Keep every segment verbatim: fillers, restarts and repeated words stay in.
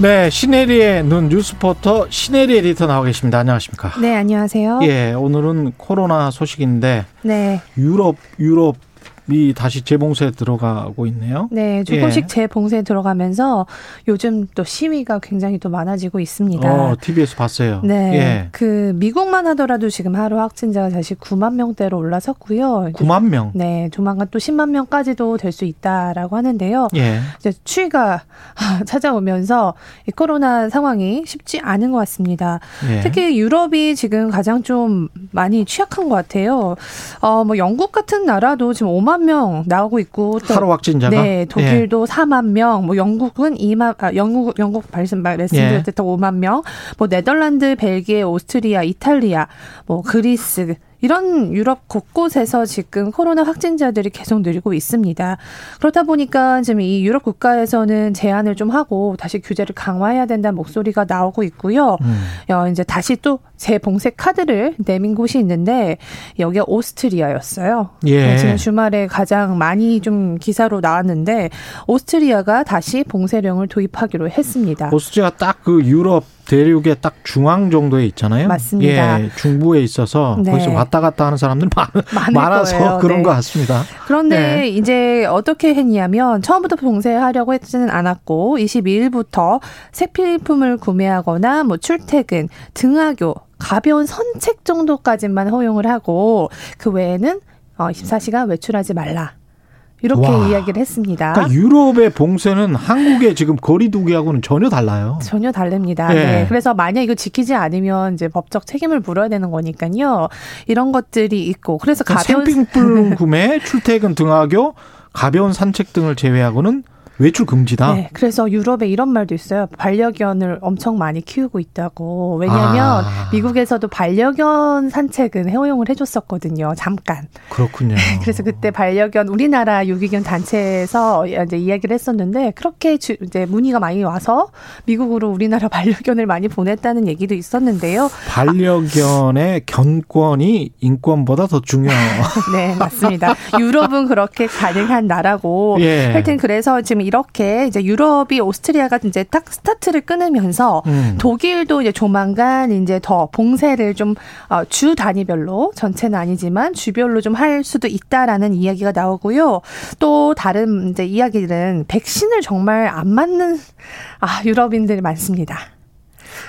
네, 신혜리의 눈 뉴스포터 신혜리 에디터 나와 계십니다. 안녕하십니까? 네, 안녕하세요. 예, 오늘은 코로나 소식인데, 네, 유럽 유럽. 미 다시 재봉쇄에 들어가고 있네요. 네, 조금씩 예. 재봉쇄에 들어가면서 요즘 또 시위가 굉장히 또 많아지고 있습니다. 어, 티비에서 봤어요. 네, 예. 그 미국만 하더라도 지금 하루 확진자가 다시 구만 명대로 올라섰고요. 구만 명. 네, 조만간 또 십만 명까지도 될 수 있다라고 하는데요. 예. 이제 추위가 찾아오면서 이 코로나 상황이 쉽지 않은 것 같습니다. 예. 특히 유럽이 지금 가장 좀 많이 취약한 것 같아요. 어, 뭐 영국 같은 나라도 지금 오만 명 나오고 있고, 또 하루 확진자가 네, 독일도 예. 사만 명, 뭐 영국은 이만, 아, 영국 영국 말씀 말씀드렸던 예. 오만 명, 뭐 네덜란드, 벨기에, 오스트리아, 이탈리아, 뭐 그리스, 이런 유럽 곳곳에서 지금 코로나 확진자들이 계속 늘고 있습니다. 그렇다 보니까 지금 이 유럽 국가에서는 제한을 좀 하고 다시 규제를 강화해야 된다는 목소리가 나오고 있고요. 음. 어, 이제 다시 또 재봉쇄 카드를 내민 곳이 있는데 여기가 오스트리아였어요. 예. 지난 주말에 가장 많이 좀 기사로 나왔는데 오스트리아가 다시 봉쇄령을 도입하기로 했습니다. 오스트리아 딱 그 유럽 대륙의 딱 중앙 정도에 있잖아요. 맞습니다. 예, 중부에 있어서 네. 거기서 왔다 갔다 하는 사람들이 많, 많아서 거예요. 그런 네. 것 같습니다. 그런데 네. 이제 어떻게 했냐면 처음부터 봉쇄하려고 했지는 않았고 이십이일부터 색필품을 구매하거나 뭐 출퇴근, 등하교, 가벼운 산책 정도까지만 허용을 하고 그 외에는 이십사 시간 외출하지 말라. 이렇게 와, 이야기를 했습니다. 그러니까 유럽의 봉쇄는 한국의 지금 거리두기하고는 전혀 달라요. 전혀 다릅니다. 네. 네. 그래서 만약 이거 지키지 않으면 이제 법적 책임을 물어야 되는 거니까요. 이런 것들이 있고, 그래서 가벼운 생필품 구매, 출퇴근 등하교, 가벼운 산책 등을 제외하고는 외출 금지다. 네, 그래서 유럽에 이런 말도 있어요. 반려견을 엄청 많이 키우고 있다고. 왜냐하면 아. 미국에서도 반려견 산책은 허용을 해줬었거든요. 잠깐. 그렇군요. 그래서 그때 반려견 우리나라 유기견 단체에서 이제 이야기를 했었는데 그렇게 주, 이제 문의가 많이 와서 미국으로 우리나라 반려견을 많이 보냈다는 얘기도 있었는데요. 반려견의 아. 견권이 인권보다 더 중요해요. 네, 맞습니다. 유럽은 그렇게 가능한 나라고. 예. 하여튼 그래서 지금 이렇게 이제 유럽이 오스트리아가 이제 딱 스타트를 끊으면서 음. 독일도 이제 조만간 이제 더 봉쇄를 좀 주 단위별로 전체는 아니지만 주별로 좀 할 수도 있다라는 이야기가 나오고요. 또 다른 이제 이야기는 백신을 정말 안 맞는 아, 유럽인들이 많습니다.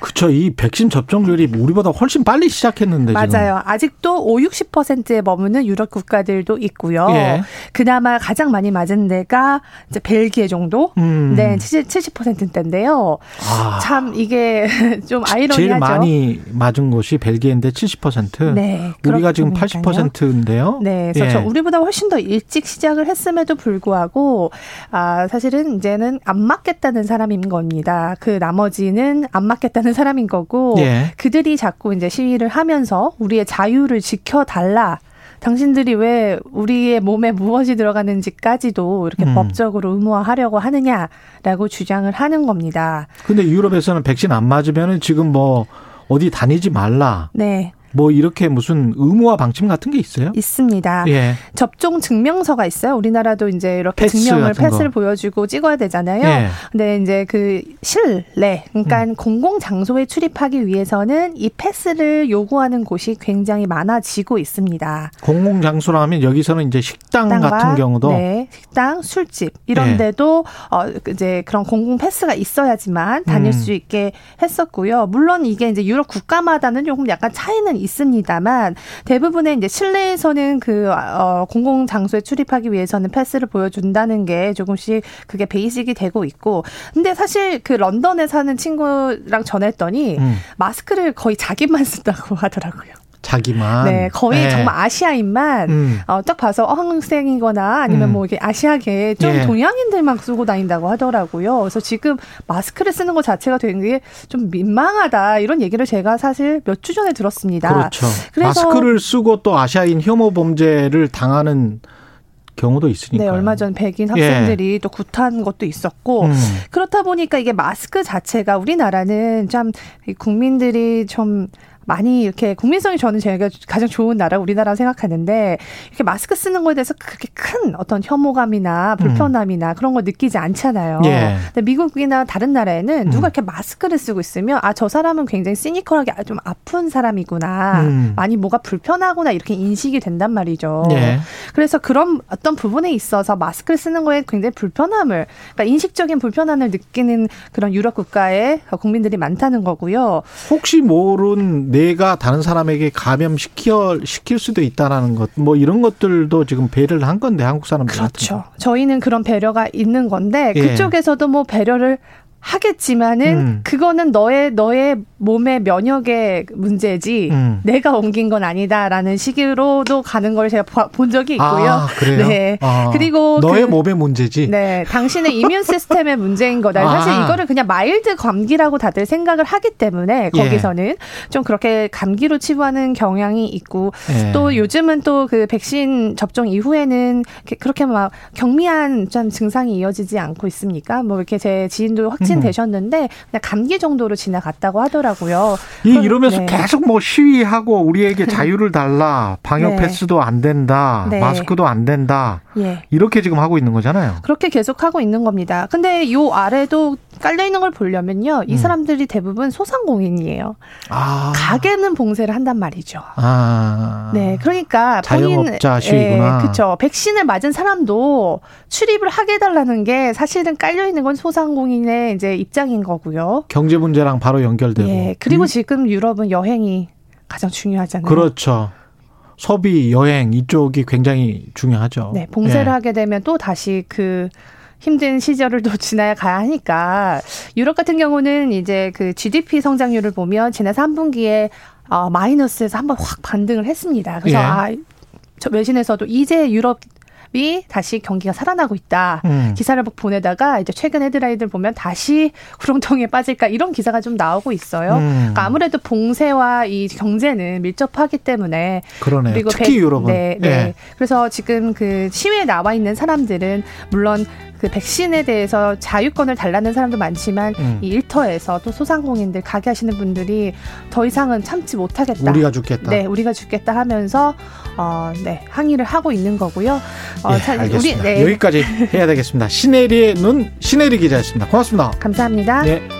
그렇죠. 이 백신 접종률이 우리보다 훨씬 빨리 시작했는데 맞아요. 지금. 아직도 오십, 육십 퍼센트에 머무는 유럽 국가들도 있고요. 예. 그나마 가장 많이 맞은 데가 이제 벨기에 정도? 음. 네, 칠십 퍼센트대인데요. 아. 참 이게 좀 아이러니하죠. 제일 많이 맞은 곳이 벨기에인데 칠십 퍼센트. 네, 우리가 지금 팔십 퍼센트인데요. 네, 그렇죠. 예. 우리보다 훨씬 더 일찍 시작을 했음에도 불구하고 아, 사실은 이제는 안 맞겠다는 사람인 겁니다. 그 나머지는 안 맞겠다는 다는 사람인 거고 예. 그들이 자꾸 이제 시위를 하면서 우리의 자유를 지켜달라. 당신들이 왜 우리의 몸에 무엇이 들어가는지까지도 이렇게 음. 법적으로 의무화하려고 하느냐라고 주장을 하는 겁니다. 근데 유럽에서는 백신 안 맞으면은 지금 뭐 어디 다니지 말라. 네. 뭐 이렇게 무슨 의무화 방침 같은 게 있어요? 있습니다. 예. 접종 증명서가 있어요. 우리나라도 이제 이렇게 패스 증명을 패스를 거. 보여주고 찍어야 되잖아요. 예. 근데 이제 그 실내, 그러니까 음. 공공 장소에 출입하기 위해서는 이 패스를 요구하는 곳이 굉장히 많아지고 있습니다. 공공 장소라 하면 여기서는 이제 식당 식당과, 같은 경우도 네, 식당, 술집 이런 예. 데도 어 이제 그런 공공 패스가 있어야지만 다닐 음. 수 있게 했었고요. 물론 이게 이제 유럽 국가마다는 조금 약간 차이는 있습니다만 대부분의 이제 실내에서는 그 어, 공공 장소에 출입하기 위해서는 패스를 보여준다는 게 조금씩 그게 베이직이 되고 있고, 근데 사실 그 런던에 사는 친구랑 전했더니 음. 마스크를 거의 자기만 쓴다고 하더라고요. 자기만. 네, 거의 네. 정말 아시아인만 음. 어, 딱 봐서 어, 학생이거나 아니면 음. 뭐 이게 아시아계 좀 예. 동양인들만 쓰고 다닌다고 하더라고요. 그래서 지금 마스크를 쓰는 것 자체가 되게 좀 민망하다 이런 얘기를 제가 사실 몇 주 전에 들었습니다. 그렇죠. 그래서 마스크를 쓰고 또 아시아인 혐오 범죄를 당하는 경우도 있으니까. 네, 얼마 전 백인 학생들이 예. 또 구타한 것도 있었고 음. 그렇다 보니까 이게 마스크 자체가 우리나라는 참 국민들이 좀 많이 이렇게 국민성이 저는 제가 가장 좋은 나라 우리나라라고 생각하는데 이렇게 마스크 쓰는 거에 대해서 그렇게 큰 어떤 혐오감이나 불편함이나 음. 그런 걸 느끼지 않잖아요. 예. 근데 미국이나 다른 나라에는 음. 누가 이렇게 마스크를 쓰고 있으면 아, 저 사람은 굉장히 시니컬하게 좀 아픈 사람이구나. 음. 많이 뭐가 불편하구나 이렇게 인식이 된단 말이죠. 예. 그래서 그런 어떤 부분에 있어서 마스크를 쓰는 거에 굉장히 불편함을 그러니까 인식적인 불편함을 느끼는 그런 유럽 국가의 국민들이 많다는 거고요. 혹시 모르는 내가 다른 사람에게 감염시켜, 시킬 수도 있다는 것, 뭐 이런 것들도 지금 배려를 한 건데, 한국 사람들. 그렇죠. 같은 저희는 그런 배려가 있는 건데, 예. 그쪽에서도 뭐 배려를 하겠지만은, 음. 그거는 너의, 너의 몸의 면역의 문제지, 음. 내가 옮긴 건 아니다라는 식으로도 가는 걸 제가 본 적이 있고요. 아, 그래요? 네. 아, 그리고. 너의 그, 몸의 문제지? 네. 당신의 이뮤 시스템의 문제인 거다. 아. 사실 이거를 그냥 마일드 감기라고 다들 생각을 하기 때문에, 거기서는 예. 좀 그렇게 감기로 치부하는 경향이 있고, 예. 또 요즘은 또 그 백신 접종 이후에는 그렇게 막 경미한 좀 증상이 이어지지 않고 있습니까? 뭐 이렇게 제 지인도 확 되셨는데 그냥 감기 정도로 지나갔다고 하더라고요. 이, 이러면서 네. 계속 뭐 시위하고 우리에게 자유를 달라, 방역 네. 패스도 안 된다, 네. 마스크도 안 된다 네. 이렇게 지금 하고 있는 거잖아요. 그렇게 계속 하고 있는 겁니다. 근데 요 아래도 깔려 있는 걸 보려면요, 이 사람들이 음. 대부분 소상공인이에요. 아. 가게는 봉쇄를 한단 말이죠. 아. 네, 그러니까 자영업자 본인, 시위구나. 예, 그렇죠. 백신을 맞은 사람도 출입을 하게 해달라는 게 사실은 깔려 있는 건 소상공인의 이제 입장인 거고요. 경제 문제랑 바로 연결되고. 예, 그리고 음. 지금 유럽은 여행이 가장 중요하잖아요. 그렇죠. 소비, 여행 이쪽이 굉장히 중요하죠. 네, 봉쇄를 예. 하게 되면 또 다시 그. 힘든 시절을 또 지나가야 하니까 유럽 같은 경우는 이제 그 지디피 성장률을 보면 지난 삼 분기에 어, 마이너스에서 한번 확 반등을 했습니다. 그래서 예. 아, 저 외신에서도 이제 유럽 이 다시 경기가 살아나고 있다. 음. 기사를 보내다가 이제 최근 헤드라인들 보면 다시 구렁텅이에 빠질까 이런 기사가 좀 나오고 있어요. 음. 그러니까 아무래도 봉쇄와 이 경제는 밀접하기 때문에 그러네요. 그리고 특히 백, 유럽은. 네, 네. 예. 그래서 지금 그 시위에 나와 있는 사람들은 물론 그 백신에 대해서 자유권을 달라는 사람도 많지만 음. 이 일터에서 또 소상공인들 가게 하시는 분들이 더 이상은 참지 못하겠다. 우리가 죽겠다. 네, 우리가 죽겠다 하면서 어, 네, 항의를 하고 있는 거고요. 어, 예, 참, 알겠습니다. 우리, 네. 여기까지 해야 되겠습니다. 신혜리의 눈, 신혜리 기자였습니다. 고맙습니다. 감사합니다. 네.